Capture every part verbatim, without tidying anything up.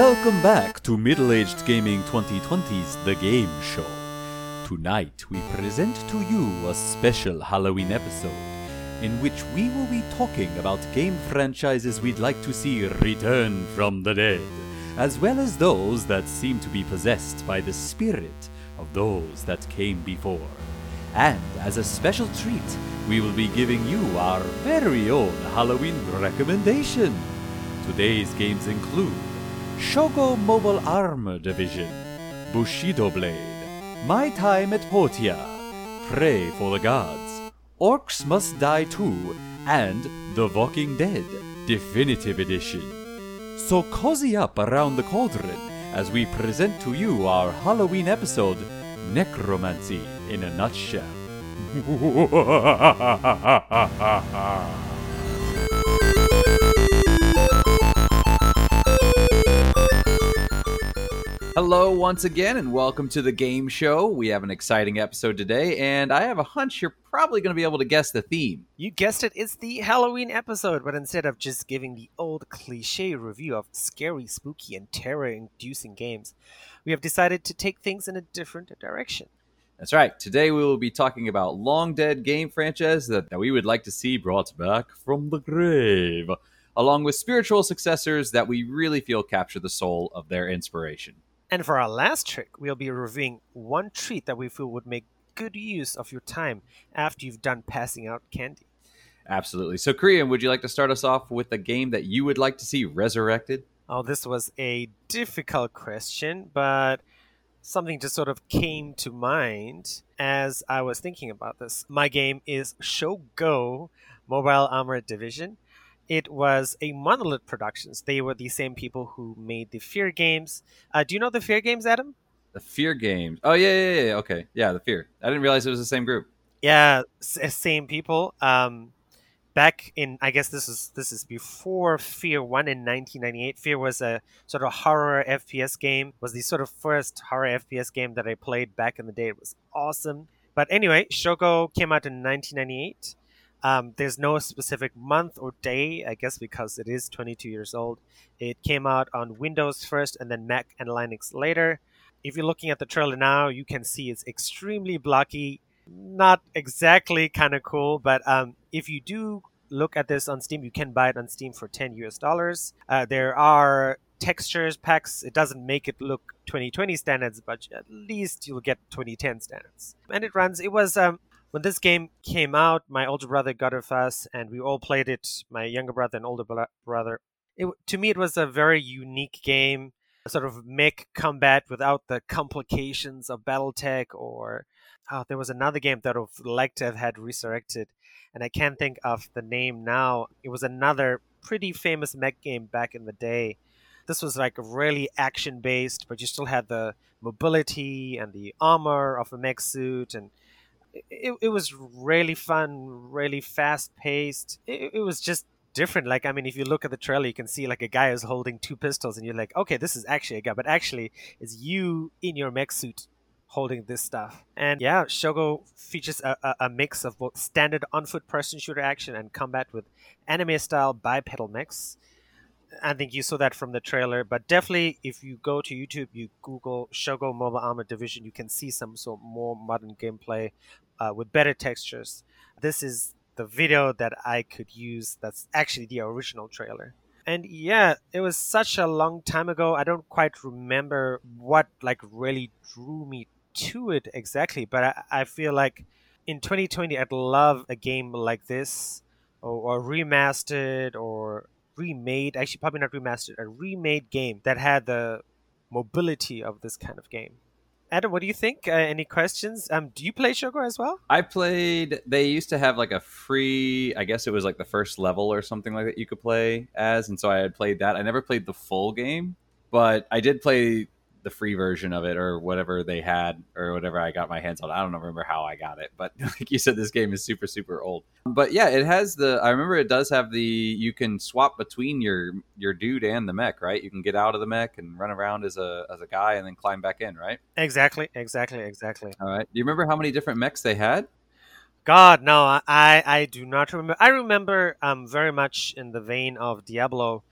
Welcome back to Middle-Aged Gaming twenty twenty's The Game Show. Tonight we present to you a special Halloween episode, in which we will be talking about game franchises we'd like to see return from the dead, as well as those that seem to be possessed by the spirit of those that came before. And as a special treat, we will be giving you our very own Halloween recommendation. Today's games include Shogo: Mobile Armor Division, Bushido Blade, My Time at Portia, Pray for the Gods, Orcs Must Die two, and The Walking Dead Definitive Edition. So cozy up around the cauldron as we present to you our Halloween episode, Necromancy in a Nutshell. Hello once again, and welcome to The Game Show. We have an exciting episode today, and I have a hunch you're probably going to be able to guess the theme. You guessed it, it's the Halloween episode, but instead of just giving the old cliche review of scary, spooky, and terror-inducing games, we have decided to take things in a different direction. That's right, today we will be talking about long-dead game franchises that we would like to see brought back from the grave, along with spiritual successors that we really feel capture the soul of their inspiration. And for our last trick, we'll be reviewing one treat that we feel would make good use of your time after you've done passing out candy. Absolutely. So, Korean, would you like to start us off with a game that you would like to see resurrected? Oh, this was a difficult question, but something just sort of came to mind as I was thinking about this. My game is Shogo: Mobile Armor Division. It was a Monolith Productions. They were the same people who made the Fear games. Uh, do you know the Fear games, Adam? The Fear games. Oh, yeah, yeah, yeah. Okay. Yeah, the Fear. I didn't realize it was the same group. Yeah, same people. Um, back in, I guess this is this is before Fear one in nineteen ninety-eight. Fear was a sort of horror F P S game. It was the sort of first horror F P S game that I played back in the day. It was awesome. But anyway, Shogo came out in nineteen ninety-eight. Um, there's no specific month or day, I guess, because it is twenty-two years old. It came out on Windows first and then Mac and Linux later. If you're looking at the trailer now, you can see it's extremely blocky. Not exactly kind of cool, but um, if you do look at this on Steam, you can buy it on Steam for ten U S dollars. Uh, there are textures, packs. It doesn't make it look twenty twenty standards, but at least you'll get twenty ten standards. And it runs, it was... Um, When this game came out, my older brother got it for us, and we all played it, my younger brother and older brother. It, to me, it was a very unique game, a sort of mech combat without the complications of BattleTech, or oh, there was another game that I would like to have had resurrected, and I can't think of the name now. It was another pretty famous mech game back in the day. This was like really action-based, but you still had the mobility and the armor of a mech suit, and It, it was really fun, really fast-paced. It, it was just different. Like, I mean, if you look at the trailer, you can see like a guy is holding two pistols, and you're like, okay, this is actually a guy. But actually, it's you in your mech suit holding this stuff. And yeah, Shogo features a, a, a mix of both standard on-foot person shooter action and combat with anime-style bipedal mechs. I think you saw that from the trailer, but definitely if you go to YouTube, you Google Shogo Mobile Armor Division, you can see some sort of more modern gameplay uh, with better textures. This is the video that I could use. That's actually the original trailer. And yeah, it was such a long time ago. I don't quite remember what like really drew me to it exactly, but I, I feel like in twenty twenty, I'd love a game like this or, or remastered or... remade, actually probably not remastered, a remade game that had the mobility of this kind of game. Adam, what do you think? Uh, any questions? Um, do you play Shogo as well? I played, they used to have like a free, I guess it was like the first level or something like that you could play as, and so I had played that. I never played the full game, but I did play the free version of it or whatever they had or whatever I got my hands on. I don't remember how I got it, but like you said, this game is super, super old. But yeah, it has the, I remember it does have the, you can swap between your, your dude and the mech, right? You can get out of the mech and run around as a, as a guy and then climb back in, right? Exactly. Exactly. Exactly. All right. Do you remember how many different mechs they had? God, no, I, I do not remember. I remember um very much in the vein of Diablo.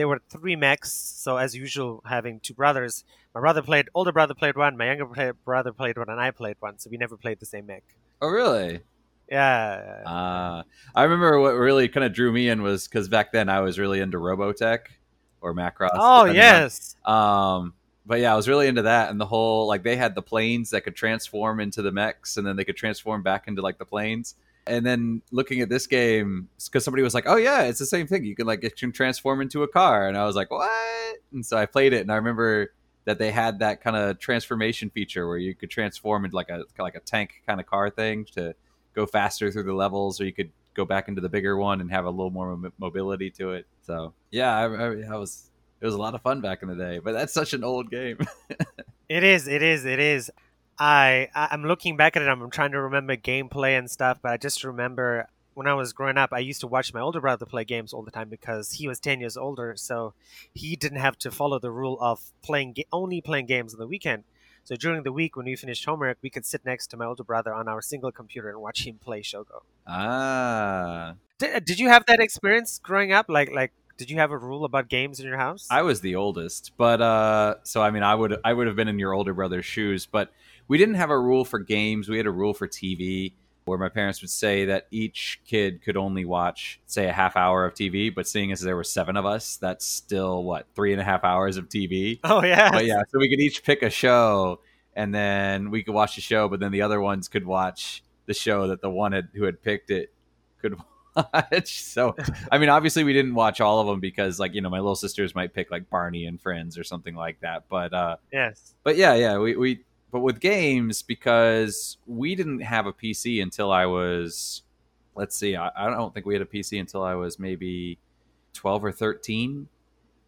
There were three mechs, so as usual, having two brothers. My brother played, older brother played one, my younger brother played one, and I played one, so we never played the same mech. Oh, really? Yeah. Uh, I remember what really kind of drew me in was, because back then I was really into Robotech or Macross. Oh, yes. On. Um, but yeah, I was really into that, and the whole, like, they had the planes that could transform into the mechs, and then they could transform back into, like, the planes. And then looking at this game, because somebody was like, oh, yeah, it's the same thing. You can, like, it can transform into a car. And I was like, what? And so I played it, and I remember that they had that kind of transformation feature where you could transform into, like, a like a tank kind of car thing to go faster through the levels, or you could go back into the bigger one and have a little more m- mobility to it. So, yeah, I, I, I was it was a lot of fun back in the day. But that's such an old game. It is, it is, it is. I, I'm looking back at it, I'm trying to remember gameplay and stuff, but I just remember when I was growing up, I used to watch my older brother play games all the time because he was ten years older, so he didn't have to follow the rule of playing only playing games on the weekend. So during the week when we finished homework, we could sit next to my older brother on our single computer and watch him play Shogo. Ah. Did, did you have that experience growing up? Like, like, did you have a rule about games in your house? I was the oldest, but uh, so I mean, I would I would have been in your older brother's shoes, but we didn't have a rule for games. We had a rule for T V where my parents would say that each kid could only watch, say, a half hour of T V. But seeing as there were seven of us, that's still, what, three and a half hours of T V? Oh, yeah. But yeah, so we could each pick a show, and then we could watch the show. But then the other ones could watch the show that the one had, who had picked it could watch. So, I mean, obviously, we didn't watch all of them because, like, you know, my little sisters might pick, like, Barney and Friends or something like that. But, uh, yes. But yeah, yeah, we... we But with games, because we didn't have a P C until I was, let's see, I, I don't think we had a P C until I was maybe twelve or thirteen.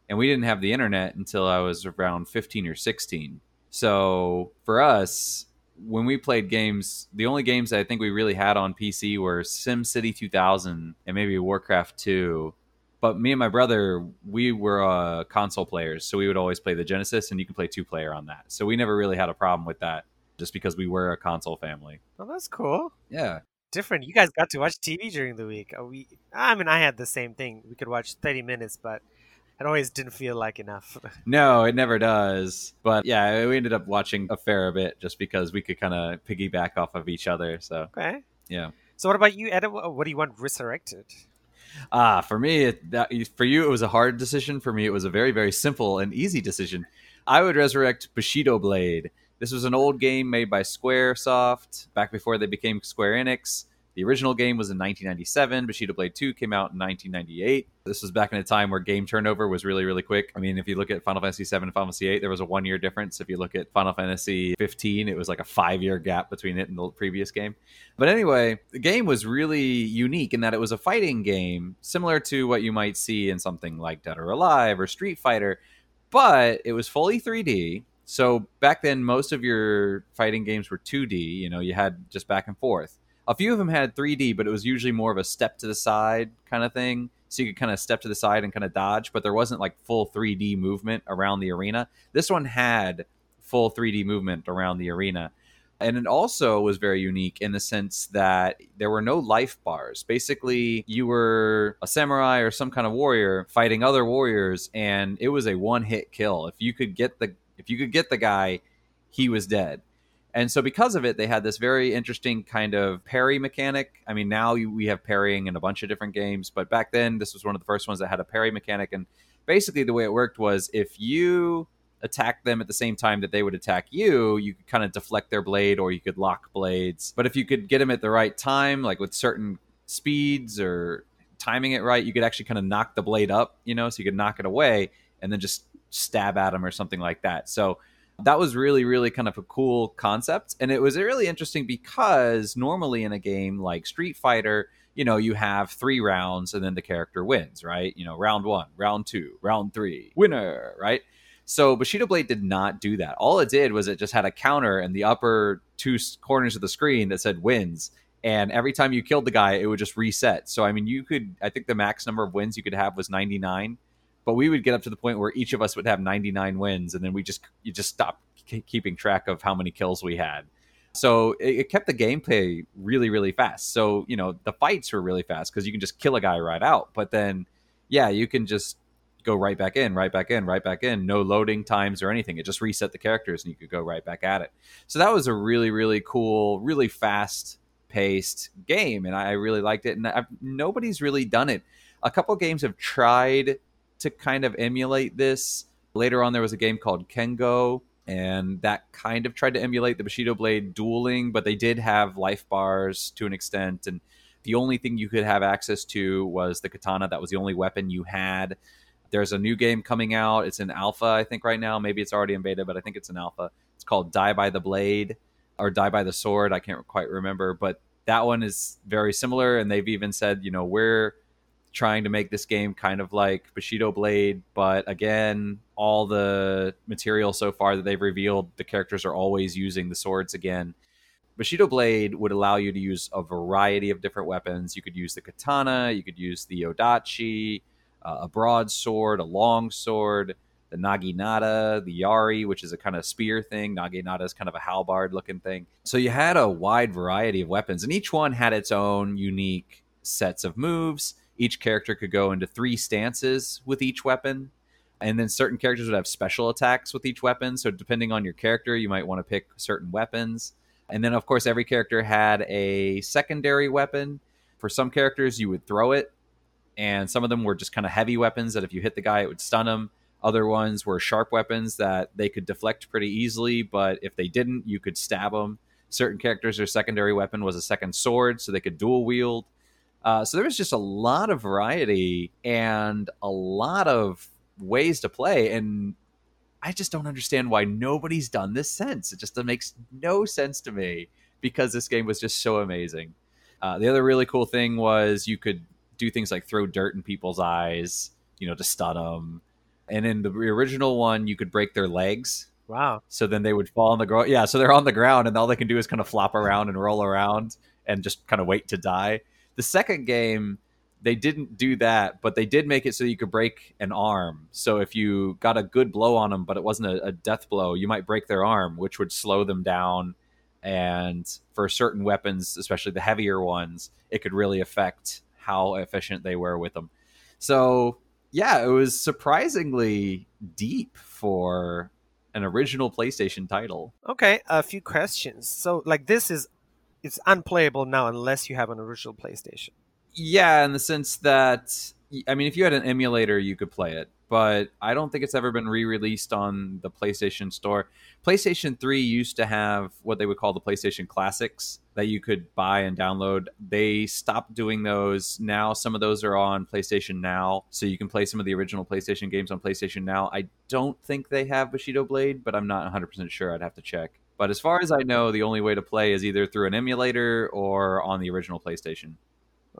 And we didn't have the internet until I was around fifteen or sixteen. So for us, when we played games, the only games that I think we really had on P C were SimCity two thousand and maybe Warcraft two. But me and my brother, we were uh, console players, so we would always play the Genesis, and you could play two-player on that. So we never really had a problem with that, just because we were a console family. Well, that's cool. Yeah. Different. You guys got to watch T V during the week. We, I mean, I had the same thing. We could watch thirty minutes, but it always didn't feel like enough. No, it never does. But yeah, we ended up watching a fair bit, just because we could kind of piggyback off of each other. So okay. Yeah. So what about you, Ed? What do you want resurrected? Ah, for me, it, that, for you, it was a hard decision. For me, it was a very, very simple and easy decision. I would resurrect Bushido Blade. This was an old game made by Squaresoft back before they became Square Enix. The original game was in nineteen ninety-seven. Bushido Blade two came out in nineteen ninety-eight. This was back in a time where game turnover was really, really quick. I mean, if you look at Final Fantasy seven and Final Fantasy eight, there was a one-year difference. If you look at Final Fantasy fifteen, it was like a five-year gap between it and the previous game. But anyway, the game was really unique in that it was a fighting game, similar to what you might see in something like Dead or Alive or Street Fighter, but it was fully three D. So back then, most of your fighting games were two D. You know, you had just back and forth. A few of them had three D, but it was usually more of a step to the side kind of thing. So you could kind of step to the side and kind of dodge, but there wasn't like full three D movement around the arena. This one had full three D movement around the arena. And it also was very unique in the sense that there were no life bars. Basically, you were a samurai or some kind of warrior fighting other warriors, and it was a one-hit kill. If you could get the if you could get the guy, he was dead. And so because of it, they had this very interesting kind of parry mechanic. I mean, now we have parrying in a bunch of different games, but back then this was one of the first ones that had a parry mechanic. And basically the way it worked was if you attack them at the same time that they would attack you, you could kind of deflect their blade or you could lock blades. But if you could get them at the right time, like with certain speeds or timing it right, you could actually kind of knock the blade up, you know, so you could knock it away and then just stab at them or something like that. So that was really, really kind of a cool concept. And it was really interesting because normally in a game like Street Fighter, you know, you have three rounds and then the character wins, right? You know, round one, round two, round three, winner, right? So Bushido Blade did not do that. All it did was it just had a counter in the upper two corners of the screen that said wins. And every time you killed the guy, it would just reset. So, I mean, you could, I think the max number of wins you could have was ninety-nine. But we would get up to the point where each of us would have ninety-nine wins, and then we just you just stopped k- keeping track of how many kills we had. So it, it kept the gameplay really, really fast. So, you know, the fights were really fast because you can just kill a guy right out. But then, yeah, you can just go right back in, right back in, right back in. No loading times or anything. It just reset the characters and you could go right back at it. So that was a really, really cool, really fast-paced game, and I really liked it. And I've, nobody's really done it. A couple of games have tried to kind of emulate this. Later on, there was a game called Kengo, and that kind of tried to emulate the Bushido Blade dueling, but they did have life bars to an extent, and the only thing you could have access to was the katana. That was the only weapon you had. There's a new game coming out. It's in alpha, I think, right now. Maybe it's already in beta, but I think it's in alpha. It's called Die by the Blade or Die by the Sword. I can't quite remember, but that one is very similar. And they've even said, you know, we're trying to make this game kind of like Bushido Blade. But again, all the material so far that they've revealed, the characters are always using the swords again. Bushido Blade would allow you to use a variety of different weapons. You could use the katana, you could use the odachi, uh, a broadsword, a longsword, the naginata, the yari, which is a kind of spear thing. Naginata is kind of a halberd-looking thing. So you had a wide variety of weapons, and each one had its own unique sets of moves. Each character could go into three stances with each weapon, and then certain characters would have special attacks with each weapon. So depending on your character, you might want to pick certain weapons. And then, of course, every character had a secondary weapon. For some characters, you would throw it. And some of them were just kind of heavy weapons that if you hit the guy, it would stun him. Other ones were sharp weapons that they could deflect pretty easily. But if they didn't, you could stab them. Certain characters, their secondary weapon was a second sword, so they could dual wield. Uh, so there was just a lot of variety and a lot of ways to play. And I just don't understand why nobody's done this since. It just it makes no sense to me because this game was just so amazing. Uh, the other really cool thing was you could do things like throw dirt in people's eyes, you know, to stun them. And in the original one, you could break their legs. Wow. So then they would fall on the ground. Yeah, so they're on the ground and all they can do is kind of flop around and roll around and just kind of wait to die. The second game, they didn't do that, but they did make it so you could break an arm. So if you got a good blow on them, but it wasn't a, a death blow, you might break their arm, which would slow them down. And for certain weapons, especially the heavier ones, it could really affect how efficient they were with them. So, yeah, it was surprisingly deep for an original PlayStation title. Okay, a few questions. So, like, this is it's unplayable now unless you have an original PlayStation. Yeah, in the sense that, I mean, if you had an emulator, you could play it. But I don't think it's ever been re-released on the PlayStation Store. PlayStation three used to have what they would call the PlayStation Classics that you could buy and download. They stopped doing those now. Some of those are on PlayStation Now. So you can play some of the original PlayStation games on PlayStation Now. I don't think they have Bushido Blade, but I'm not one hundred percent sure. I'd have to check. But as far as I know, the only way to play is either through an emulator or on the original PlayStation.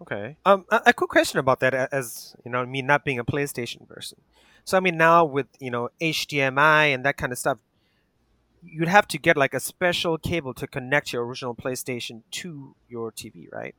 Okay. Um, a, a quick question about that, as you know, me not being a PlayStation person. So I mean, now with you know H D M I and that kind of stuff, you'd have to get like a special cable to connect your original PlayStation to your T V, right?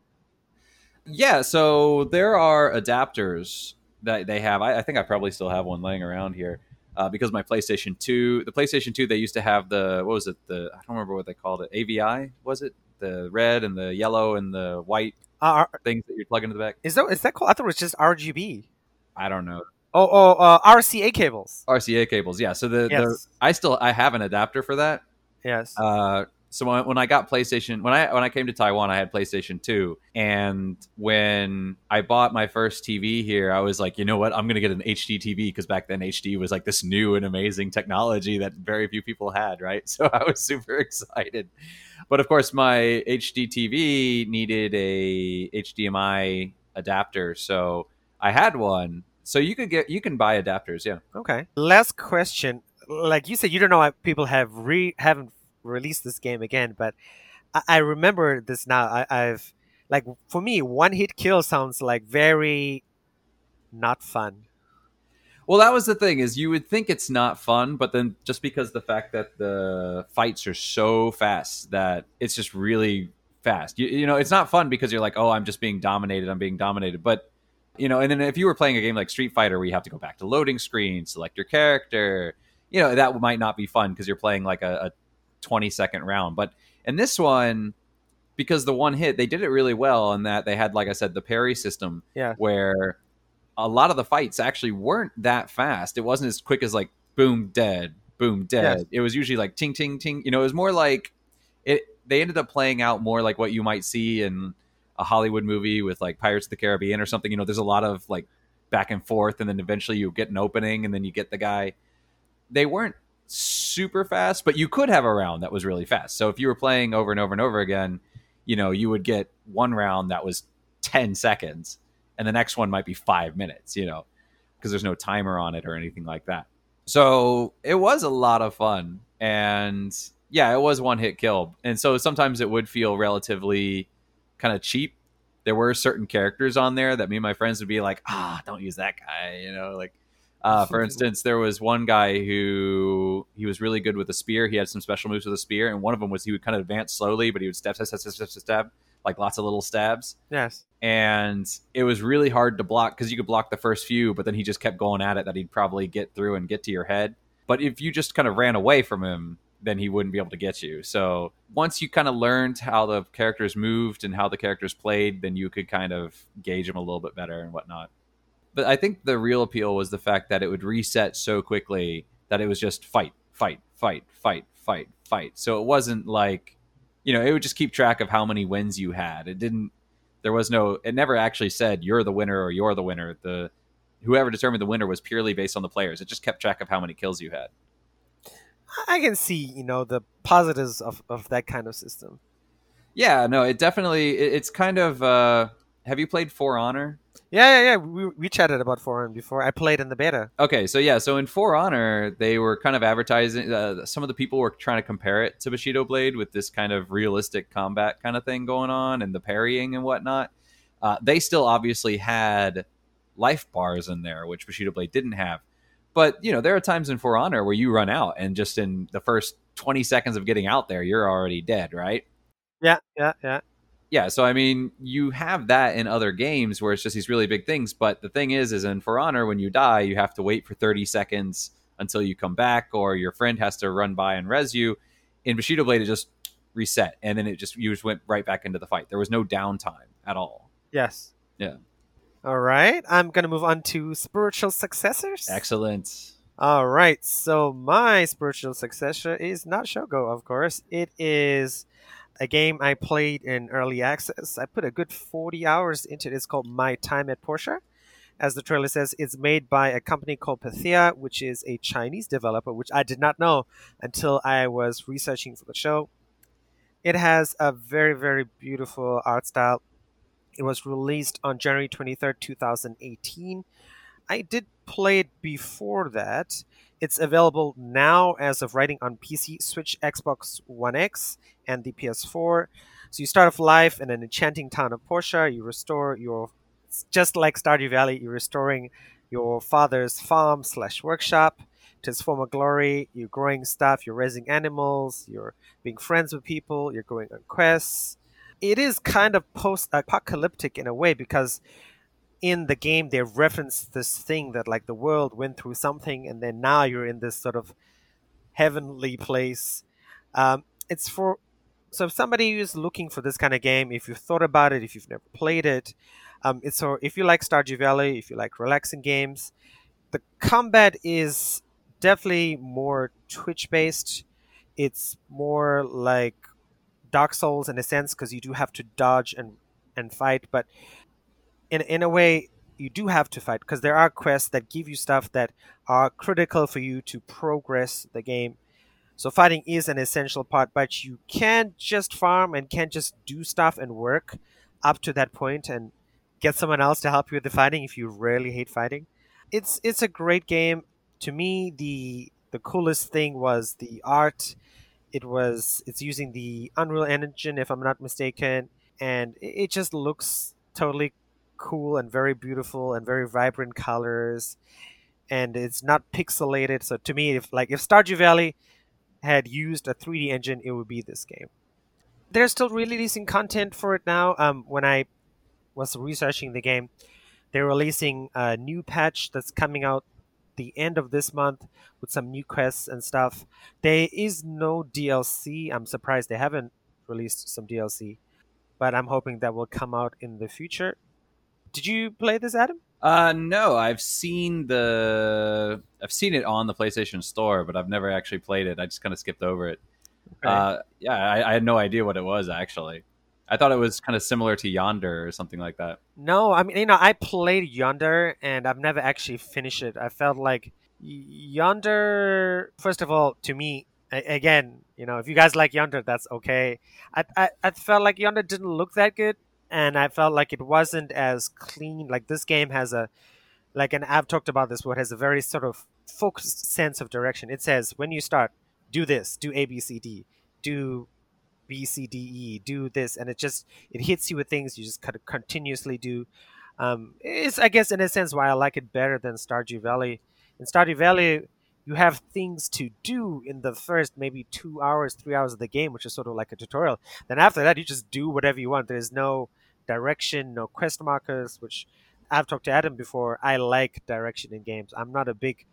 Yeah. So there are adapters that they have. I, I think I probably still have one laying around here uh, because my PlayStation two, the PlayStation two, they used to have the what was it? The I don't remember what they called it. A V I was it? The red and the yellow and the white. Uh, things that you plug into the back. Is that is that called? I thought it was just R G B. I don't know. Oh, oh, uh, R C A cables. R C A cables, yeah. So the, yes. the I still I have an adapter for that. Yes. Uh, so when, when I got PlayStation, when I when I came to Taiwan, I had PlayStation two, and when I bought my first T V here, I was like, you know what, I'm gonna get an H D T V because back then H D was like this new and amazing technology that very few people had, right? So I was super excited. But of course, my H D T V needed a H D M I adapter, so I had one. So you could get, you can buy adapters, yeah. Okay. Last question, like you said, you don't know why people have re haven't released this game again, but I, I remember this now. I, I've like for me, one hit kill sounds like very not fun. Well, that was the thing is you would think it's not fun, but then just because the fact that the fights are so fast that it's just really fast. You, you know, it's not fun because you're like, oh, I'm just being dominated. I'm being dominated. But, you know, and then if you were playing a game like Street Fighter where you have to go back to loading screen, select your character, you know, that might not be fun because you're playing like a, a twenty second round. But in this one, because the one hit, they did it really well in that they had, like I said, the parry system yeah. where a lot of the fights actually weren't that fast. It wasn't as quick as like boom, dead, boom, dead. Yes. It was usually like ting, ting, ting. You know, it was more like it. They ended up playing out more like what you might see in a Hollywood movie with like Pirates of the Caribbean or something. You know, there's a lot of like back and forth, and then eventually you get an opening, and then you get the guy. They weren't super fast, but you could have a round that was really fast. So if you were playing over and over and over again, you know, you would get one round that was ten seconds, and the next one might be five minutes, you know, because there's no timer on it or anything like that. So it was a lot of fun. And yeah, it was one hit kill. And so sometimes it would feel relatively kind of cheap. There were certain characters on there that me and my friends would be like, ah, don't use that guy, you know, like, Uh, for instance, there was one guy who he was really good with a spear. He had some special moves with a spear, and one of them was he would kind of advance slowly, but he would stab, stab, stab, stab, stab, stab, like lots of little stabs. Yes. And it was really hard to block because you could block the first few, but then he just kept going at it that he'd probably get through and get to your head. But if you just kind of ran away from him, then he wouldn't be able to get you. So once you kind of learned how the characters moved and how the characters played, then you could kind of gauge them a little bit better and whatnot. But I think the real appeal was the fact that it would reset so quickly that it was just fight, fight, fight, fight, fight, fight. So it wasn't like, you know, it would just keep track of how many wins you had. It didn't, there was no, it never actually said you're the winner or you're the winner. The whoever determined the winner was purely based on the players. It just kept track of how many kills you had. I can see, you know, the positives of, of that kind of system. Yeah, no, it definitely, it, it's kind of, uh, have you played For Honor? Yeah, yeah, yeah. We we chatted about For Honor before. I played in the beta. Okay, so yeah, so in For Honor, they were kind of advertising. Uh, some of the people were trying to compare it to Bushido Blade with this kind of realistic combat kind of thing going on and the parrying and whatnot. Uh, they still obviously had life bars in there, which Bushido Blade didn't have. But, you know, there are times in For Honor where you run out and just in the first twenty seconds of getting out there, you're already dead, right? Yeah, yeah, yeah. Yeah, so I mean, you have that in other games where it's just these really big things. But the thing is, is in For Honor, when you die, you have to wait for thirty seconds until you come back, or your friend has to run by and res you. In Bushido Blade, it just reset, and then it just you just went right back into the fight. There was no downtime at all. Yes. Yeah. All right, I'm gonna move on to spiritual successors. Excellent. All right, so my spiritual successor is not Shogo, of course. It is a game I played in early access. I put a good forty hours into it. It's called My Time at Portia. As the trailer says, it's made by a company called Pathia, which is a Chinese developer, which I did not know until I was researching for the show. It has a very, very beautiful art style. It was released on January twenty-third, twenty eighteen. I did play it before that. It's available now as of writing on P C, Switch, Xbox One X, and the P S four. So you start off life in an enchanting town of Portia. You restore your, just like Stardew Valley, you're restoring your father's farm slash workshop to its former glory. You're growing stuff, you're raising animals, you're being friends with people, you're going on quests. It is kind of post-apocalyptic in a way because in the game, they reference this thing that like the world went through something and then now you're in this sort of heavenly place. Um, it's for, so if somebody is looking for this kind of game, if you've thought about it, if you've never played it, um, it's so if you like Stardew Valley, if you like relaxing games, the combat is definitely more twitch-based. It's more like Dark Souls in a sense because you do have to dodge and, and fight, but In, in a way, you do have to fight because there are quests that give you stuff that are critical for you to progress the game. So fighting is an essential part, but you can't just farm and can't just do stuff and work up to that point and get someone else to help you with the fighting if you really hate fighting. It's it's a great game. To me, the the coolest thing was the art. It was it's using the Unreal Engine, if I'm not mistaken, and it, it just looks totally cool and very beautiful and very vibrant colors, and it's not pixelated. So to me, if like if Stardew Valley had used a three D engine, it would be this game. They're still releasing content for it now. Um, when I was researching the game, they're releasing a new patch that's coming out the end of this month with some new quests and stuff. There is no D L C. I'm surprised they haven't released some D L C, but I'm hoping that will come out in the future. Did you play this, Adam? Uh, no, I've seen the I've seen it on the PlayStation Store, but I've never actually played it. I just kind of skipped over it. Okay. Uh, yeah, I, I had no idea what it was, actually. I thought it was kind of similar to Yonder or something like that. No, I mean, you know, I played Yonder, and I've never actually finished it. I felt like Yonder, first of all, to me, again, you know, if you guys like Yonder, that's okay. I I, I felt like Yonder didn't look that good. And I felt like it wasn't as clean. Like this game has a, like, and I've talked about this, but it has a very sort of focused sense of direction. It says, when you start, do this, do A, B, C, D, do B, C, D, E, do this. And it just, it hits you with things you just kind of continuously do. Um, it's, I guess, in a sense why I like it better than Stardew Valley. In Stardew Valley, you have things to do in the first maybe two hours, three hours of the game, which is sort of like a tutorial. Then after that, you just do whatever you want. There's no direction, no quest markers, which I've talked to Adam before. I like direction in games. I'm not a big,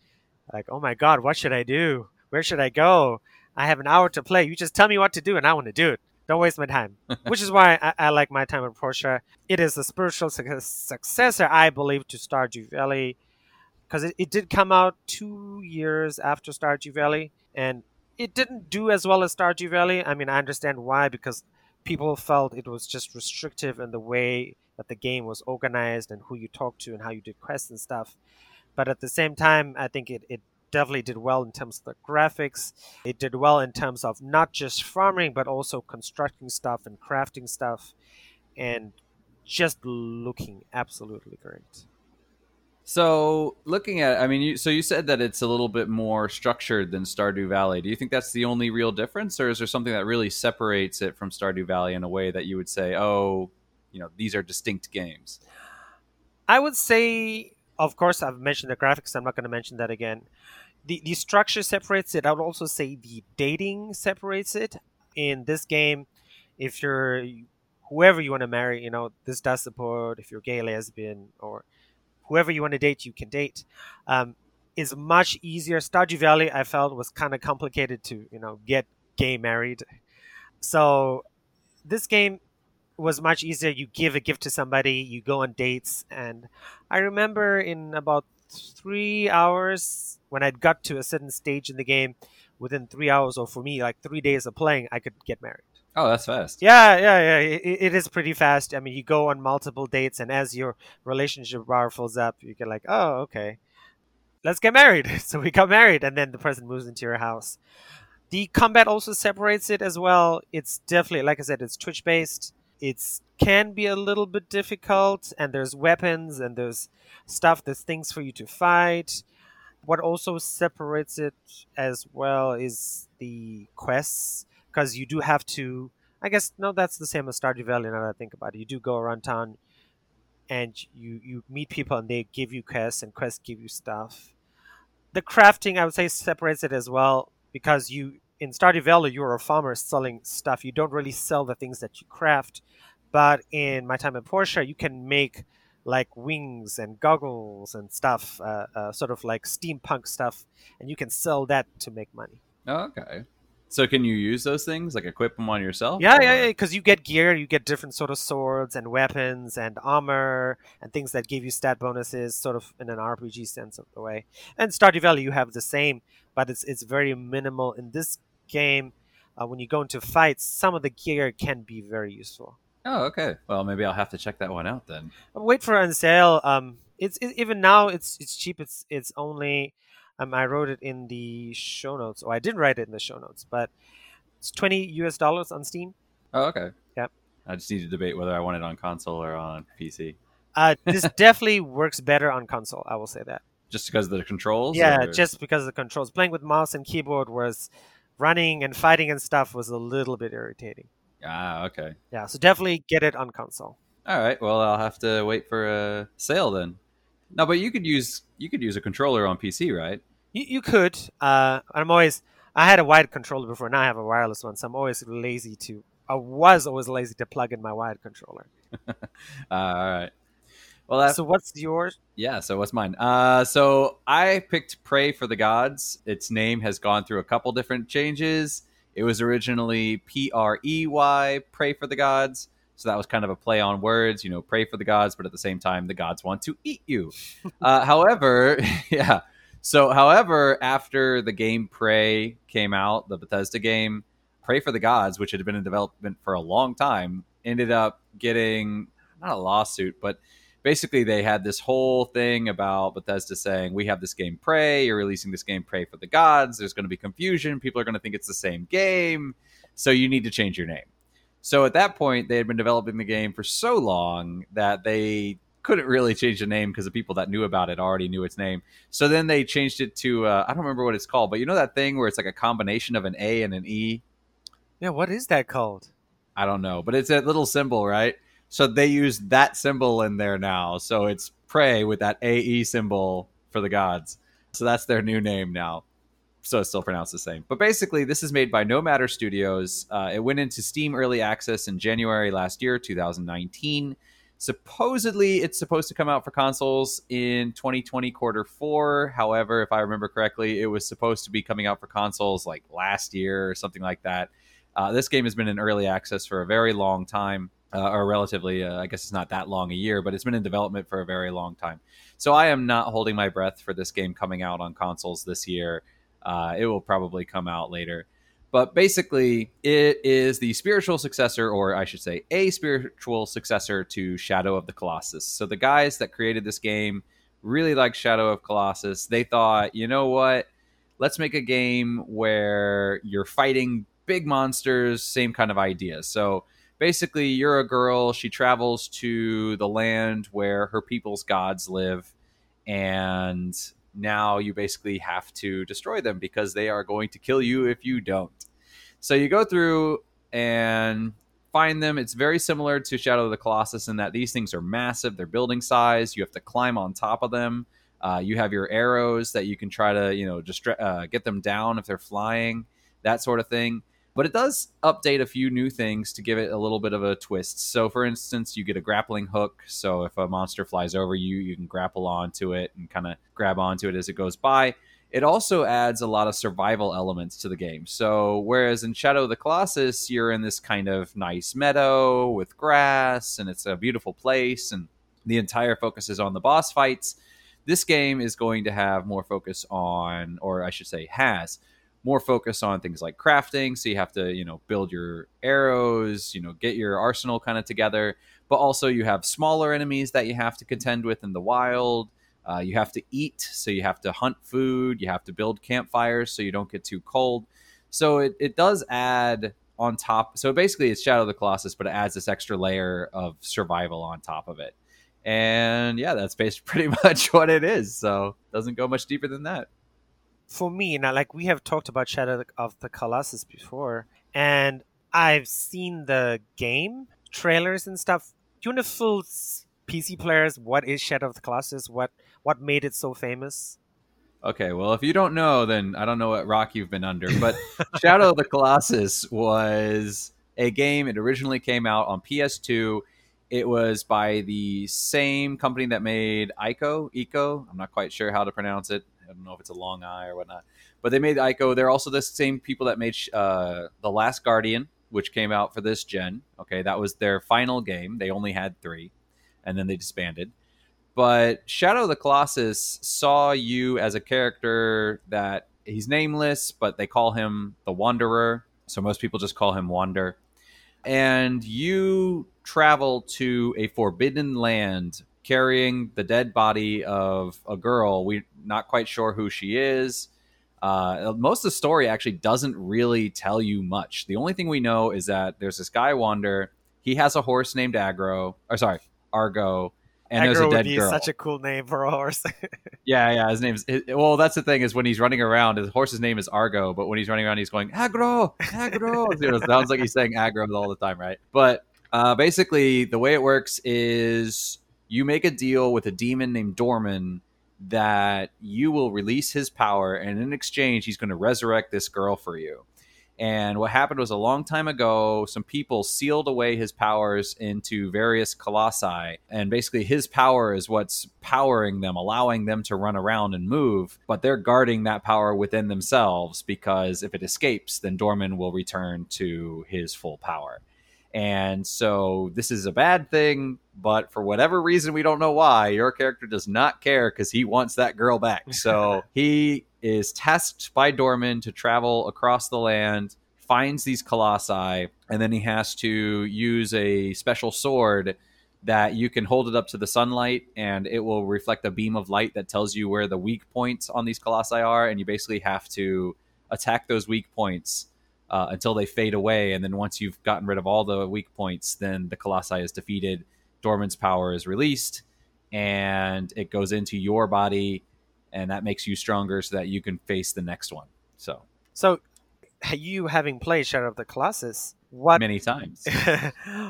like, oh my God, what should I do? Where should I go? I have an hour to play. You just tell me what to do and I want to do it. Don't waste my time. Which is why I, I like My Time at Portia. It is the spiritual su- successor, I believe, to Stardew Valley, because it, it did come out two years after Stardew Valley, and it didn't do as well as Stardew Valley. I mean, I understand why, because people felt it was just restrictive in the way that the game was organized and who you talked to and how you did quests and stuff. But at the same time, I think it, it definitely did well in terms of the graphics. It did well in terms of not just farming, but also constructing stuff and crafting stuff and just looking absolutely great. So looking at, I mean, you, so you said that it's a little bit more structured than Stardew Valley. Do you think that's the only real difference, or is there something that really separates it from Stardew Valley in a way that you would say, oh, you know, these are distinct games? I would say, of course, I've mentioned the graphics. I'm not going to mention that again. The, the structure separates it. I would also say the dating separates it. In this game, if you're whoever you want to marry, you know, this does support if you're gay, lesbian, or whoever you want to date, you can date. Um, is much easier. Stardew Valley, I felt, was kind of complicated to, you know, get gay married. So this game was much easier. You give a gift to somebody, you go on dates. And I remember in about three hours, when I'd got to a certain stage in the game, within three hours, or for me, like three days of playing, I could get married. Oh, that's fast. Yeah, yeah, yeah. It, it is pretty fast. I mean, you go on multiple dates, and as your relationship bar fills up, you get like, oh, okay, let's get married. So we got married, and then the person moves into your house. The combat also separates it as well. It's definitely, like I said, it's twitch-based. It can be a little bit difficult, and there's weapons, and there's stuff, there's things for you to fight. What also separates it as well is the quests. Because you do have to, I guess, no, that's the same as Stardew Valley now that I think about it. You do go around town and you, you meet people and they give you quests and quests give you stuff. The crafting, I would say, separates it as well, because you in Stardew Valley, you're a farmer selling stuff. You don't really sell the things that you craft. But in My Time at Portia, you can make like wings and goggles and stuff, uh, uh, sort of like steampunk stuff. And you can sell that to make money. Oh, okay. So can you use those things, like equip them on yourself? Yeah, or? yeah, yeah. Because you get gear, you get different sort of swords and weapons and armor and things that give you stat bonuses, sort of in an R P G sense of the way. And Stardew Valley, you have the same, but it's it's very minimal. In this game, uh, when you go into fights, some of the gear can be very useful. Oh, okay. Well, maybe I'll have to check that one out then. Wait for it on sale. Um, it's it, even now it's it's cheap. It's it's only. Um, I wrote it in the show notes. Oh, I didn't write it in the show notes, but it's twenty U S dollars on Steam. Oh, okay. Yeah. I just need to debate whether I want it on console or on P C. Uh, this definitely works better on console. I will say that. Just because of the controls? Yeah, or? just because of the controls. Playing with mouse and keyboard was running and fighting and stuff was a little bit irritating. Ah, okay. Yeah, so definitely get it on console. All right. Well, I'll have to wait for a sale then. No, but you could use you could use a controller on P C, right? You you could. Uh, I'm always. I had a wired controller before. Now I have a wireless one, so I'm always lazy to. I was always lazy to plug in my wired controller. uh, all right. Well, that's, so what's yours? Yeah. So what's mine? Uh, so I picked Pray for the Gods. Its name has gone through a couple different changes. It was originally P R E Y, Pray for the Gods. So that was kind of a play on words, you know, pray for the gods, but at the same time, the gods want to eat you. Uh, however, yeah. So, however, after the game Prey came out, the Bethesda game, Pray for the Gods, which had been in development for a long time, ended up getting, not a lawsuit, but basically they had this whole thing about Bethesda saying, we have this game Prey, you're releasing this game Pray for the Gods, there's going to be confusion, people are going to think it's the same game, so you need to change your name. So at that point, they had been developing the game for so long that they couldn't really change the name because the people that knew about it already knew its name. So then they changed it to, uh, I don't remember what it's called, but you know that thing where it's like a combination of an A and an E? Yeah, what is that called? I don't know, but it's a little symbol, right? So they use that symbol in there now. So it's Prey with that A E symbol for the gods. So that's their new name now. So it's still pronounced the same. But basically, this is made by No Matter Studios. Uh, it went into Steam Early Access in January last year, two thousand nineteen. Supposedly, it's supposed to come out for consoles in twenty twenty quarter four. However, if I remember correctly, it was supposed to be coming out for consoles like last year or something like that. Uh, this game has been in early access for a very long time, uh, or relatively, uh, I guess it's not that long a year, but it's been in development for a very long time. So I am not holding my breath for this game coming out on consoles this year. Uh, it will probably come out later. But basically, it is the spiritual successor, or I should say, a spiritual successor to Shadow of the Colossus. So the guys that created this game really liked Shadow of Colossus. They thought, you know what? Let's make a game where you're fighting big monsters, same kind of idea. So basically, you're a girl. She travels to the land where her people's gods live, and now you basically have to destroy them because they are going to kill you if you don't. So you go through and find them. It's very similar to Shadow of the Colossus in that these things are massive. They're building size. You have to climb on top of them. Uh, you have your arrows that you can try to, you know, distra- uh, get them down if they're flying, that sort of thing. But it does update a few new things to give it a little bit of a twist. So, for instance, you get a grappling hook. So if a monster flies over you, you can grapple onto it and kind of grab onto it as it goes by. It also adds a lot of survival elements to the game. So whereas in Shadow of the Colossus, you're in this kind of nice meadow with grass, and it's a beautiful place, and the entire focus is on the boss fights. This game is going to have more focus on, or I should say has, more focus on things like crafting. So you have to, you know, build your arrows, you know, get your arsenal kind of together. But also you have smaller enemies that you have to contend with in the wild. Uh, you have to eat. So you have to hunt food. You have to build campfires so you don't get too cold. So it, it does add on top. So basically it's Shadow of the Colossus, but it adds this extra layer of survival on top of it. And yeah, that's basically pretty much what it is. So it doesn't go much deeper than that. For me, now, like, we have talked about Shadow of the Colossus before, and I've seen the game trailers and stuff. Do you want to fool P C players what is Shadow of the Colossus? What what made it so famous? Okay, well, if you don't know, then I don't know what rock you've been under. But Shadow of the Colossus was a game. It originally came out on P S two. It was by the same company that made I C O. I C O. I'm not quite sure how to pronounce it. I don't know if it's a long eye or whatnot, but they made I C O. They're also the same people that made uh, The Last Guardian, which came out for this gen. Okay, that was their final game. They only had three, and then they disbanded. But Shadow of the Colossus saw you as a character that he's nameless, but they call him the Wanderer. So most people just call him Wander. And you travel to a forbidden land carrying the dead body of a girl. We're not quite sure who she is. Uh, most of the story actually doesn't really tell you much. The only thing we know is that there's this guy, Wander. He has a horse named Agro. Or sorry, Argo. And Agro there's a dead would be girl. Such a cool name for a horse. yeah, yeah. His name's... His, well, that's the thing is when he's running around, his horse's name is Argo. But when he's running around, he's going, Agro! Agro! It sounds like he's saying Agro all the time, right? But uh, basically, the way it works is you make a deal with a demon named Dormin that you will release his power, and in exchange, he's going to resurrect this girl for you. And what happened was a long time ago, some people sealed away his powers into various colossi, and basically his power is what's powering them, allowing them to run around and move, but they're guarding that power within themselves because if it escapes, then Dormin will return to his full power. And so this is a bad thing, but for whatever reason, we don't know why, your character does not care because he wants that girl back. So he is tasked by Dormin to travel across the land, finds these colossi, and then he has to use a special sword that you can hold it up to the sunlight and it will reflect a beam of light that tells you where the weak points on these colossi are. And you basically have to attack those weak points uh, until they fade away. And then once you've gotten rid of all the weak points, then the colossi is defeated. Dormin's power is released and it goes into your body, and that makes you stronger so that you can face the next one. So, so you having played Shadow of the Colossus, What, many times.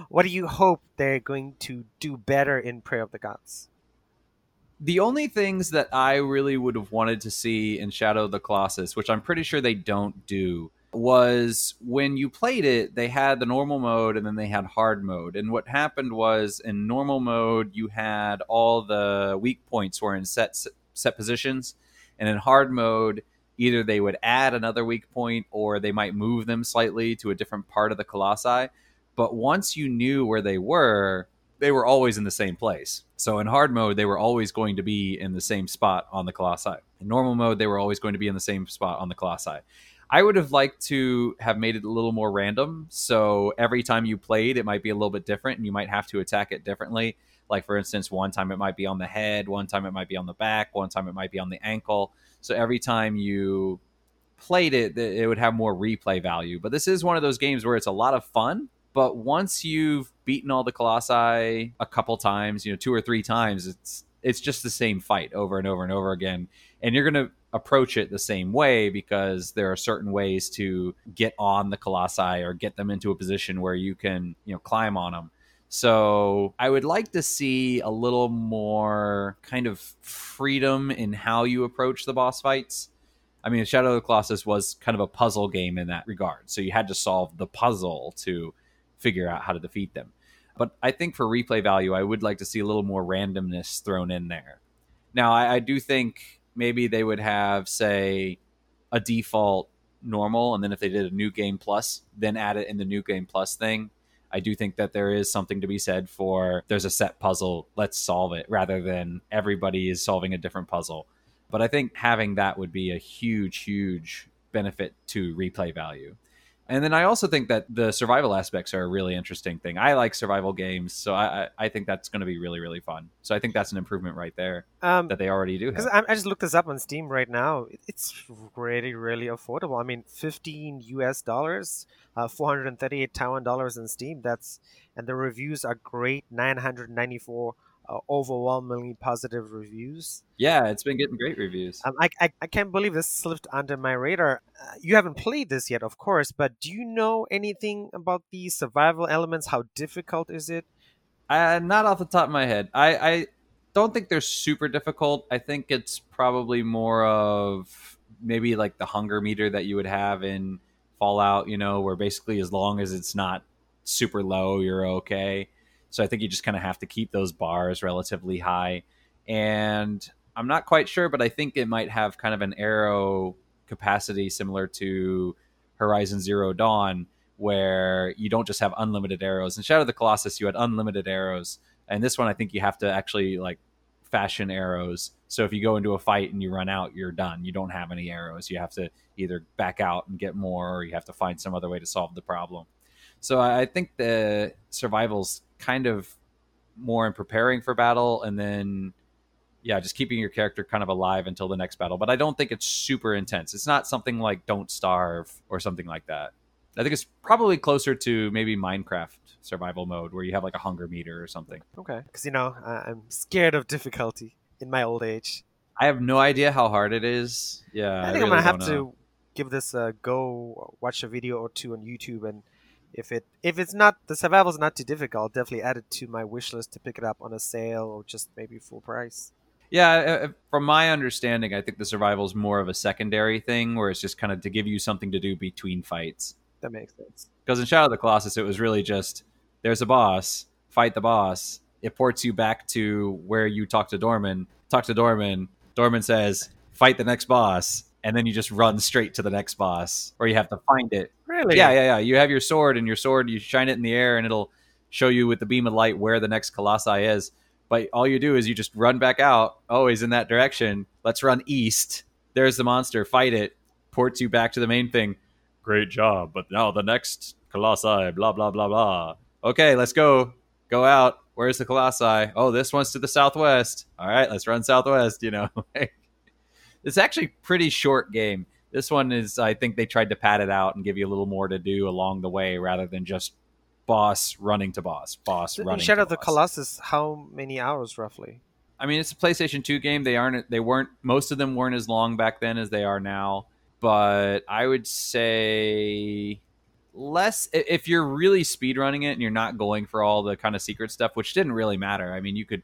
What do you hope they're going to do better in Pray of the Gods? The only things that I really would have wanted to see in Shadow of the Colossus, which I'm pretty sure they don't do, was when you played it, they had the normal mode and then they had hard mode. And what happened was in normal mode, you had all the weak points were in set set positions. And in hard mode, either they would add another weak point or they might move them slightly to a different part of the colossi. But once you knew where they were, they were always in the same place. So in hard mode, they were always going to be in the same spot on the colossi. In normal mode, they were always going to be in the same spot on the colossi. I would have liked to have made it a little more random. So every time you played, it might be a little bit different and you might have to attack it differently. Like, for instance, one time it might be on the head, one time it might be on the back, one time it might be on the ankle. So every time you played it, it would have more replay value. But this is one of those games where it's a lot of fun. But once you've beaten all the colossi a couple times, you know, two or three times, it's it's just the same fight over and over and over again. And you're going to approach it the same way because there are certain ways to get on the colossi or get them into a position where you can, you know, climb on them. So I would like to see a little more kind of freedom in how you approach the boss fights. I mean, Shadow of the Colossus was kind of a puzzle game in that regard. So you had to solve the puzzle to figure out how to defeat them. But I think for replay value, I would like to see a little more randomness thrown in there. Now, I, I do think maybe they would have, say, a default normal. And then if they did a new game plus, then add it in the new game plus thing. I do think that there is something to be said for there's a set puzzle, let's solve it, rather than everybody is solving a different puzzle. But I think having that would be a huge, huge benefit to replay value. And then I also think that the survival aspects are a really interesting thing. I like survival games, so I, I think that's going to be really, really fun. So I think that's an improvement right there um, that they already do have. I just looked this up on Steam right now. It's really, really affordable. I mean, fifteen U S dollars, uh, four hundred thirty-eight Taiwan dollars in Steam. That's and the reviews are great. nine hundred ninety-four uh, overwhelmingly positive reviews. Yeah, it's been getting great reviews. Um, I, I I can't believe this slipped under my radar. Uh, you haven't played this yet, of course, but do you know anything about the survival elements? How difficult is it? Uh, not off the top of my head. I, I don't think they're super difficult. I think it's probably more of maybe like the hunger meter that you would have in Fallout, you know, where basically as long as it's not super low, you're okay. So I think you just kind of have to keep those bars relatively high. And I'm not quite sure, but I think it might have kind of an arrow capacity similar to Horizon Zero Dawn, where you don't just have unlimited arrows. In Shadow of the Colossus, you had unlimited arrows. And this one, I think you have to actually like fashion arrows. So if you go into a fight and you run out, you're done. You don't have any arrows. You have to either back out and get more, or you have to find some other way to solve the problem. So I think the survival's kind of more in preparing for battle, and then yeah, just keeping your character kind of alive until the next battle. But I don't think it's super intense. It's not something like Don't Starve or something like that. I think it's probably closer to maybe Minecraft survival mode where you have like a hunger meter or something. Okay. Because, you know, I'm scared of difficulty in my old age. I have no idea how hard it is. Yeah. I think I really I'm going to have to give this a go, watch a video or two on YouTube, and If it if it's not, the survival's not too difficult, I'll definitely add it to my wish list to pick it up on a sale or just maybe full price. Yeah, from my understanding, I think the survival's more of a secondary thing where it's just kind of to give you something to do between fights. That makes sense. Because in Shadow of the Colossus, it was really just, there's a boss, fight the boss. It ports you back to where you talk to Dormin. Talk to Dormin. Dormin says, fight the next boss. and then you just run straight to the next boss, or you have to find it. Really? Yeah, yeah, yeah. You have your sword, and your sword, you shine it in the air, and it'll show you with the beam of light where the next Colossi is. But all you do is you just run back out. Oh, he's in that direction. Let's run east. There's the monster. Fight it. Ports you back to the main thing. Great job. But now the next Colossi, blah, blah, blah, blah. Okay, let's go. Go out. Where's the Colossi? Oh, this one's to the southwest. All right, let's run southwest, you know. It's actually pretty short game. This one is, I think they tried to pad it out and give you a little more to do along the way rather than just boss running to boss, boss running to boss. Shadow of the Colossus, how many hours roughly? I mean, it's a PlayStation two game. They aren't, they weren't, most of them weren't as long back then as they are now. But I would say... less if you're really speedrunning it and you're not going for all the kind of secret stuff, which didn't really matter. I mean, you could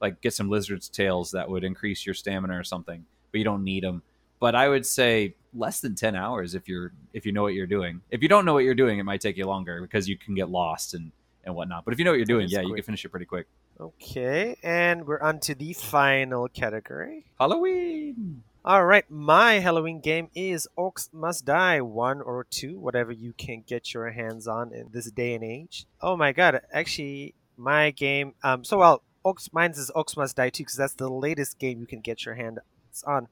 like get some lizard's tails that would increase your stamina or something, but you don't need them. But I would say less than ten hours if you're if you know what you're doing. If you don't know what you're doing, it might take you longer because you can get lost and, and whatnot. But if you know what you're doing, yeah, quick. You can finish it pretty quick. Okay, and we're on to the final category. Halloween! All right, my Halloween game is Orcs Must Die one or two, whatever you can get your hands on in this day and age. Oh my god, actually, my game... Um, so, well, Orcs, mine is Orcs Must Die two, because that's the latest game you can get your hands on.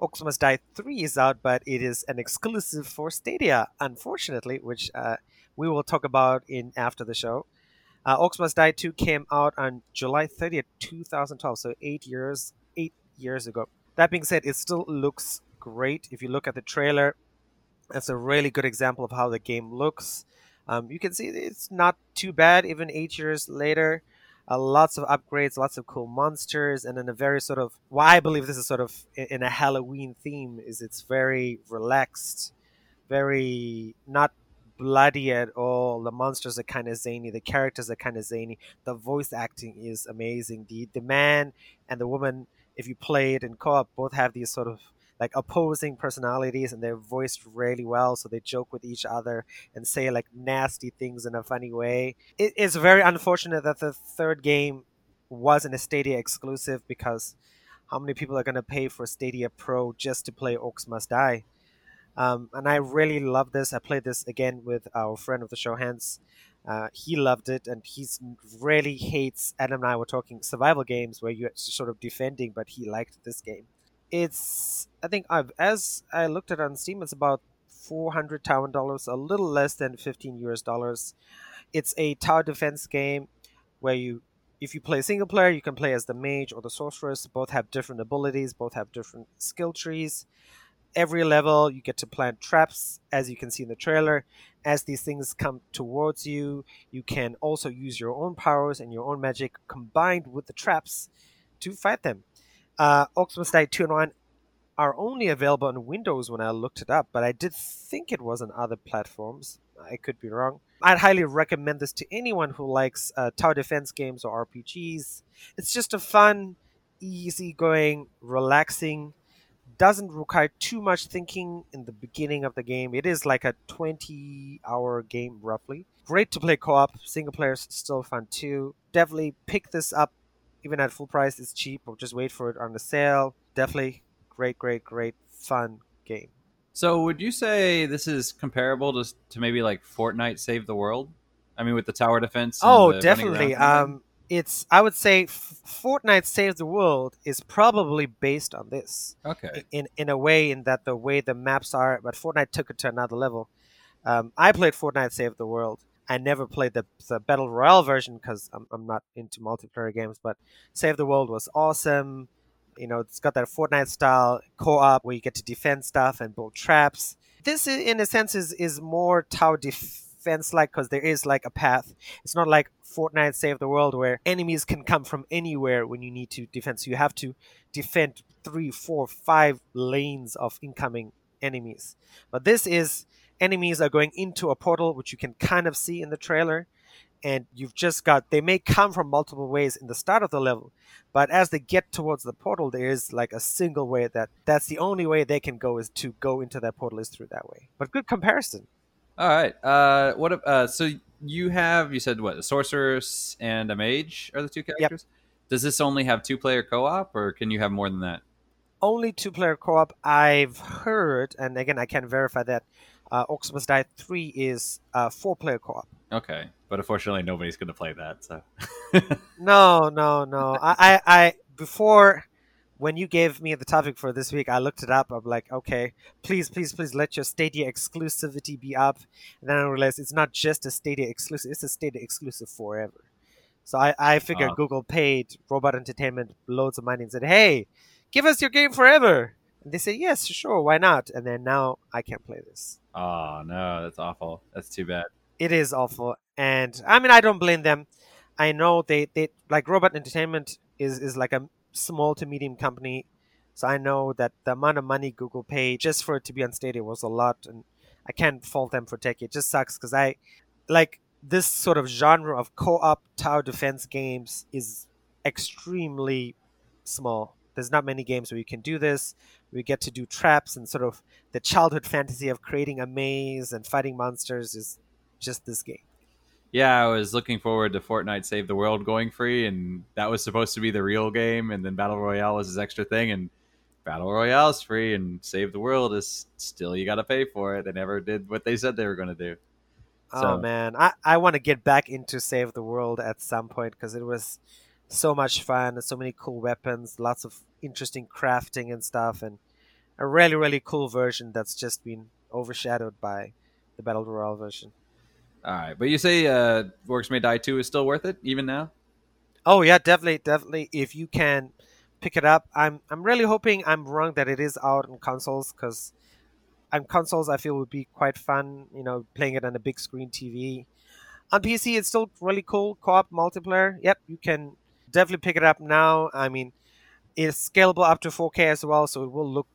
Orcs Must Die three is out, but it is an exclusive for Stadia, unfortunately, which uh, we will talk about in after the show. Uh, Orcs Must Die two came out on July thirtieth, twenty twelve, so eight years, eight years ago. That being said, it still looks great. If you look at the trailer, that's a really good example of how the game looks. Um, you can see it's not too bad, even eight years later. Uh, lots of upgrades, lots of cool monsters, and then a very sort of... well, I believe this is sort of in a Halloween theme, is it's very relaxed, very not bloody at all. The monsters are kind of zany. The characters are kind of zany. The voice acting is amazing. The, the man and the woman... if you play it in co-op, both have these sort of like opposing personalities, and they're voiced really well, so they joke with each other and say like nasty things in a funny way. It is very unfortunate that the third game wasn't a Stadia exclusive, because how many people are going to pay for Stadia Pro just to play Orcs Must Die? Um, and I really love this. I played this again with our friend of the show, Hans. Uh, he loved it, and he really hates, Adam and I were talking, survival games where you're sort of defending, but he liked this game. It's, I think, I've, as I looked at it on Steam, it's about four hundred Taiwan dollars, a little less than fifteen U S dollars. It's a tower defense game where you, if you play single player, you can play as the mage or the sorceress. Both have different abilities, both have different skill trees. Every level you get to plant traps, as you can see in the trailer. As these things come towards you, you can also use your own powers and your own magic combined with the traps to fight them. Uh, Orcs Must Die two and one are only available on Windows when I looked it up, but I did think it was on other platforms. I could be wrong. I'd highly recommend this to anyone who likes uh, tower defense games or R P Gs. It's just a fun, easygoing, relaxing, doesn't require too much thinking in the beginning of the game. It is like a twenty hour game roughly. Great to play co-op. Single player is still fun too. Definitely pick this up even at full price. It's cheap, or just wait for it on the sale. Definitely great, great, great fun game. So would you say this is comparable to, to maybe like Fortnite Save the World? I mean, with the tower defense? And oh, definitely. Um, It's, I would say, F- Fortnite Save the World is probably based on this. Okay. In in a way, in that the way the maps are, but Fortnite took it to another level. Um, I played Fortnite Save the World. I never played the, the Battle Royale version because I'm I'm not into multiplayer games. But Save the World was awesome. You know, it's got that Fortnite style co-op where you get to defend stuff and build traps. This, in a sense, is is more tower defense. Fence-like, because there is like a path. It's not like Fortnite Save the World where enemies can come from anywhere when you need to defend. So you have to defend three, four, five lanes of incoming enemies. But this is enemies are going into a portal, which you can kind of see in the trailer. And you've just got, they may come from multiple ways in the start of the level, but as they get towards the portal, there is like a single way that that's the only way they can go is to go into that portal is through that way. But good comparison. All right. Uh, what? Uh, so you have, you said what? A sorceress and a mage are the two characters? Yep. Does this only have two-player co-op, or can you have more than that? only two-player co-op I've heard, and again, I can't verify that, uh, Orcs Must Die three is uh, four-player co-op. Okay, but unfortunately, nobody's going to play that, so... no, no, no. I, I, I, before, when you gave me the topic for this week, I looked it up. I'm like, okay, please, please, please let your Stadia exclusivity be up. And then I realized it's not just a Stadia exclusive. It's a Stadia exclusive forever. So I, I figured uh, Google paid Robot Entertainment loads of money and said, hey, give us your game forever. And they said, yes, sure, why not? And then now I can't play this. Oh, no, that's awful. That's too bad. It is awful. And I mean, I don't blame them. I know they, they like Robot Entertainment is, is like a small to medium company. So I know that the amount of money Google paid just for it to be on Stadia was a lot. And I can't fault them for taking it. It just sucks because I like... this sort of genre of co-op tower defense games is extremely small. There's not many games where you can do this. We get to do traps and sort of the childhood fantasy of creating a maze and fighting monsters is just this game. Yeah, I was looking forward to Fortnite Save the World going free, and that was supposed to be the real game, and then Battle Royale was this extra thing, and Battle Royale is free, and Save the World is still, you got to pay for it. They never did what they said they were going to do. So. Oh, man. I, I want to get back into Save the World at some point because it was so much fun and so many cool weapons, lots of interesting crafting and stuff, and a really, really cool version that's just been overshadowed by the Battle Royale version. All right. But you say uh, Orcs May Die two is still worth it, even now? Oh, yeah, definitely. Definitely. If you can pick it up. I'm, I'm really hoping I'm wrong that it is out on consoles because... on consoles, I feel would be quite fun, you know, playing it on a big screen T V. On P C, it's still really cool. Co-op multiplayer. Yep, you can definitely pick it up now. I mean, it's scalable up to four K as well, so it will look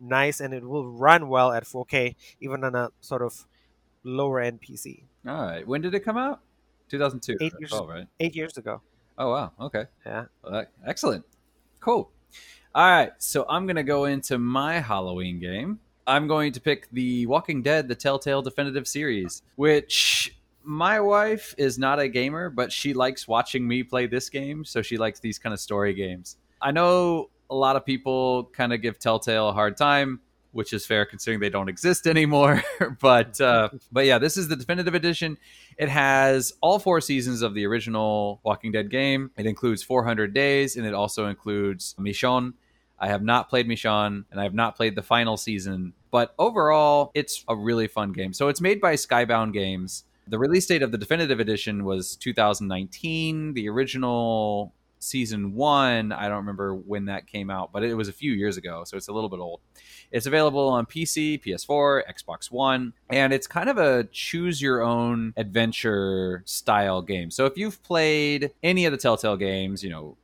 nice and it will run well at four K, even on a sort of lower-end P C. All right. When did it come out? two thousand two. Eight years, oh, right? eight years ago. Oh, wow. Okay. Yeah. Well, excellent. Cool. All right. So I'm going to go into my Halloween game. I'm going to pick The Walking Dead, the Telltale Definitive Series, which my wife is not a gamer, but she likes watching me play this game. So she likes these kind of story games. I know a lot of people kind of give Telltale a hard time, which is fair considering they don't exist anymore. but uh, but yeah, this is the Definitive Edition. It has all four seasons of the original Walking Dead game. It includes four hundred days, and it also includes Michonne. I have not played Michonne, and I have not played the final season. But overall, it's a really fun game. So it's made by Skybound Games. The release date of the Definitive Edition was two thousand nineteen. The original season one, I don't remember when that came out, but it was a few years ago, so it's a little bit old. It's available on P C, P S four, Xbox One, and it's kind of a choose-your-own-adventure style game. So if you've played any of the Telltale games, you know,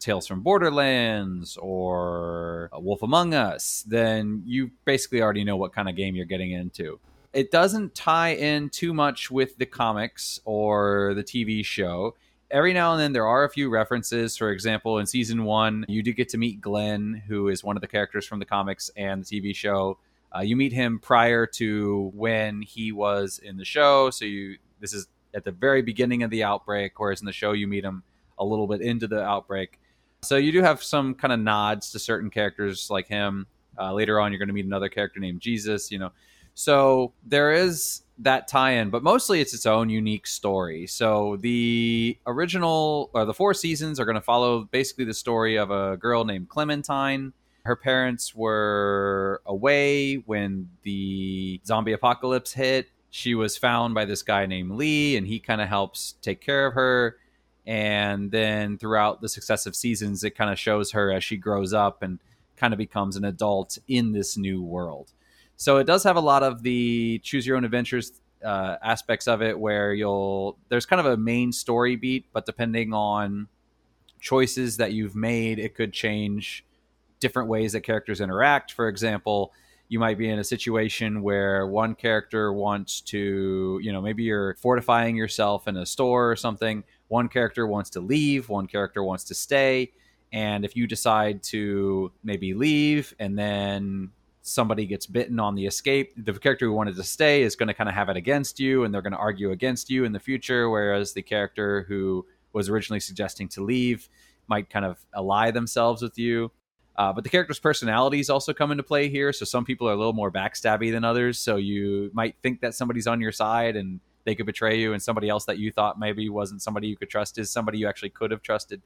Tales from Borderlands or A Wolf Among Us, then you basically already know what kind of game you're getting into. It doesn't tie in too much with the comics or the T V show. Every now and then there are a few references. For example, in season one, you do get to meet Glenn, who is one of the characters from the comics and the T V show. Uh, you meet him prior to when he was in the show. So you this is at the very beginning of the outbreak, whereas in the show you meet him a little bit into the outbreak. So you do have some kind of nods to certain characters like him. Uh, later on, you're going to meet another character named Jesus, you know. So there is that tie-in, but mostly it's its own unique story. So the original or the four seasons are going to follow basically the story of a girl named Clementine. Her parents were away when the zombie apocalypse hit. She was found by this guy named Lee, and he kind of helps take care of her. And then throughout the successive seasons, it kind of shows her as she grows up and kind of becomes an adult in this new world. So it does have a lot of the choose your own adventures uh, aspects of it where you'll there's kind of a main story beat, but depending on choices that you've made, it could change different ways that characters interact. For example, you might be in a situation where one character wants to, you know, maybe you're fortifying yourself in a store or something. One character wants to leave, one character wants to stay, and if you decide to maybe leave and then somebody gets bitten on the escape, the character who wanted to stay is going to kind of have it against you, and they're going to argue against you in the future, whereas the character who was originally suggesting to leave might kind of ally themselves with you. Uh, but the characters' personalities also come into play here. So some people are a little more backstabby than others. So you might think that somebody's on your side and they could betray you, and somebody else that you thought maybe wasn't somebody you could trust is somebody you actually could have trusted.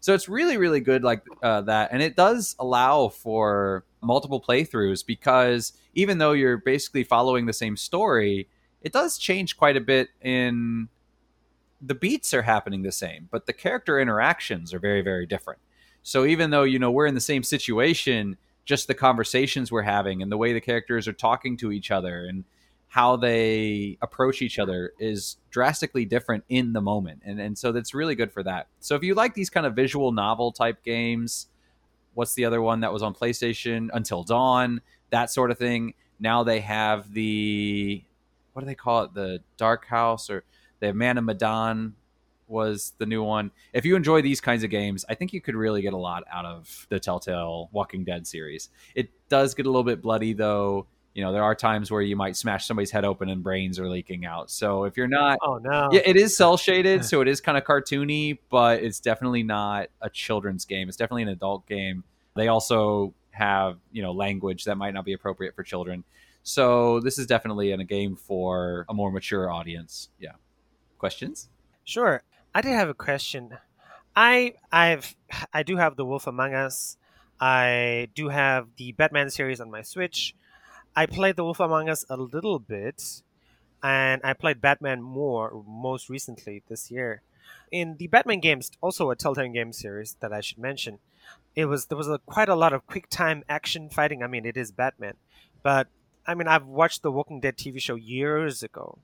So it's really, really good like uh, that. And it does allow for multiple playthroughs, because even though you're basically following the same story, it does change quite a bit in the beats are happening the same, but the character interactions are very, very different. So even though, you know, we're in the same situation, just the conversations we're having and the way the characters are talking to each other and how they approach each other is drastically different in the moment. And and so that's really good for that. So if you like these kind of visual novel type games, what's the other one that was on PlayStation? Until Dawn, that sort of thing. Now they have the, what do they call it? The Dark House, or they have Man of Medan was the new one. If you enjoy these kinds of games, I think you could really get a lot out of the Telltale Walking Dead series. It does get a little bit bloody, though. You know, there are times where you might smash somebody's head open and brains are leaking out. So if you're not, oh no, yeah, it is cell shaded, so it is kind of cartoony, but it's definitely not a children's game. It's definitely an adult game. They also have, you know, language that might not be appropriate for children. So this is definitely in a game for a more mature audience. Yeah. Questions? Sure. I did have a question. I I've I do have The Wolf Among Us. I do have the Batman series on my Switch. I played The Wolf Among Us a little bit, and I played Batman more most recently this year. In the Batman games, also a Telltale game series that I should mention, it was there was a, quite a lot of quick time action fighting. I mean, it is Batman, but I mean, I've watched The Walking Dead T V show years ago.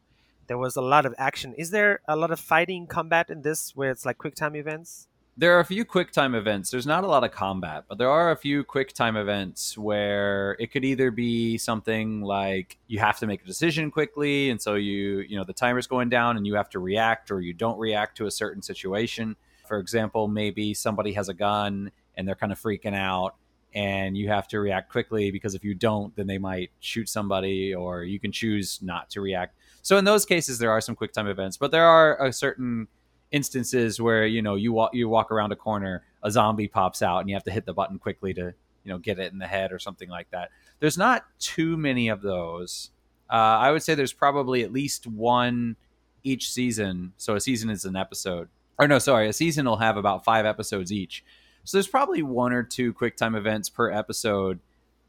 There was a lot of action. Is there a lot of fighting combat in this where it's like quick time events? There are a few quick time events. There's not a lot of combat, but there are a few quick time events where it could either be something like you have to make a decision quickly, and so you, you know, the timer's going down and you have to react, or you don't react to a certain situation. For example, maybe somebody has a gun and they're kind of freaking out, and you have to react quickly, because if you don't, then they might shoot somebody, or you can choose not to react. So in those cases, there are some quick time events, but there are a certain instances where, you know, you walk you walk around a corner, a zombie pops out, and you have to hit the button quickly to, you know, get it in the head or something like that. There's not too many of those. Uh, I would say there's probably at least one each season. So a season is an episode. Or no, sorry, a season will have about five episodes each. So there's probably one or two quick time events per episode,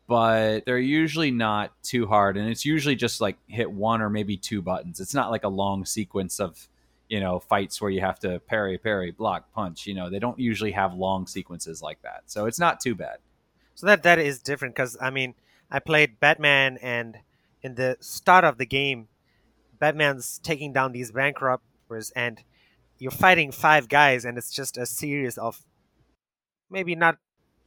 but they're usually not too hard. And it's usually just like hit one or maybe two buttons. It's not like a long sequence of, you know, fights where you have to parry, parry, block, punch. You know, they don't usually have long sequences like that. So it's not too bad. So that that is different, because, I mean, I played Batman, and in the start of the game, Batman's taking down these bank robbers, and you're fighting five guys, and it's just a series of maybe not,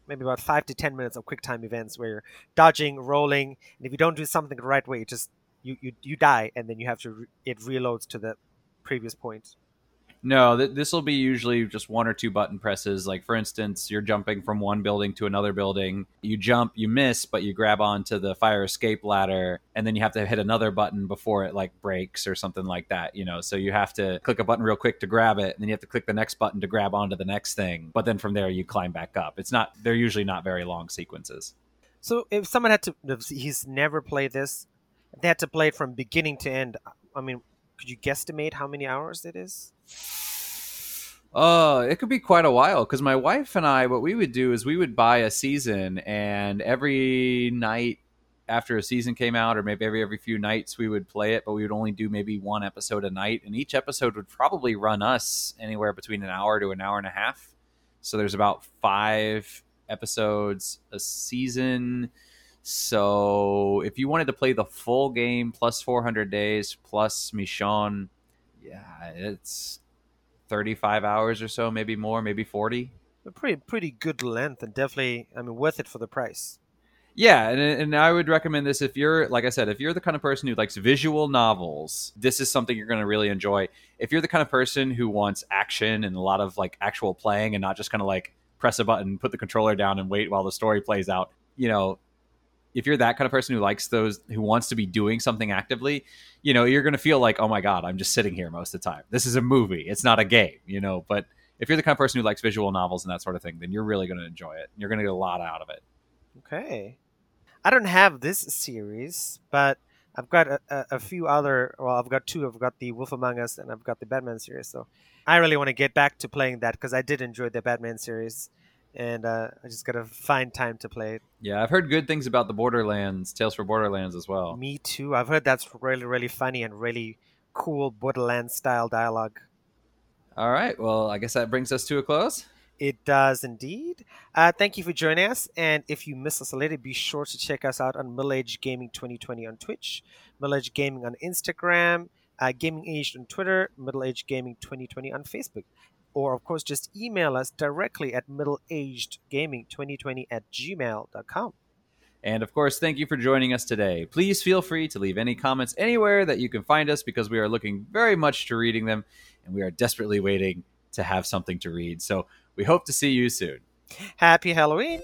maybe about five to ten minutes of quick time events where you're dodging, rolling, and if you don't do something the right way, you just, you, you, you die, and then you have to, re- it reloads to the previous point. No, th- this will be usually just one or two button presses. Like, for instance, you're jumping from one building to another building. You jump, you miss, but you grab onto the fire escape ladder, and then you have to hit another button before it like breaks or something like that, you know. So you have to click a button real quick to grab it, and then you have to click the next button to grab onto the next thing. But then from there you climb back up. It's not, they're usually not very long sequences. So if someone had to, if he's never played this, they had to play it from beginning to end, I mean, could you guesstimate how many hours it is? Uh, it could be quite a while, because my wife and I, what we would do is we would buy a season, and every night after a season came out, or maybe every every few nights, we would play it, but we would only do maybe one episode a night, and each episode would probably run us anywhere between an hour to an hour and a half. So there's about five episodes a season. So if you wanted to play the full game plus four hundred days plus Michonne, yeah, it's thirty-five hours or so, maybe more, maybe forty. A pretty pretty good length, and definitely, I mean, worth it for the price. Yeah, and and I would recommend this if you're, like I said, if you're the kind of person who likes visual novels, this is something you're going to really enjoy. If you're the kind of person who wants action and a lot of like actual playing, and not just kind of like press a button, put the controller down, and wait while the story plays out, you know. If you're that kind of person who likes those, who wants to be doing something actively, you know, you're going to feel like, oh my God, I'm just sitting here most of the time. This is a movie. It's not a game, you know, but if you're the kind of person who likes visual novels and that sort of thing, then you're really going to enjoy it. You're going to get a lot out of it. Okay. I don't have this series, but I've got a, a, a few other... Well, I've got two. I've got the Wolf Among Us and I've got the Batman series. So I really want to get back to playing that because I did enjoy the Batman series. And uh, I just got to find time to play it. Yeah, I've heard good things about the Borderlands, Tales for Borderlands as well. Me too. I've heard that's really, really funny and really cool Borderlands-style dialogue. All right. Well, I guess that brings us to a close. It does indeed. Uh, thank you for joining us. And if you miss us later, be sure to check us out on Middle Age Gaming twenty twenty on Twitch, Middle Age Gaming on Instagram, uh, Gaming Age on Twitter, Middle Age Gaming twenty twenty on Facebook. Or, of course, just email us directly at middleagedgaming twenty twenty at gmail dot com. And, of course, thank you for joining us today. Please feel free to leave any comments anywhere that you can find us because we are looking very much to reading them, and we are desperately waiting to have something to read. So we hope to see you soon. Happy Halloween!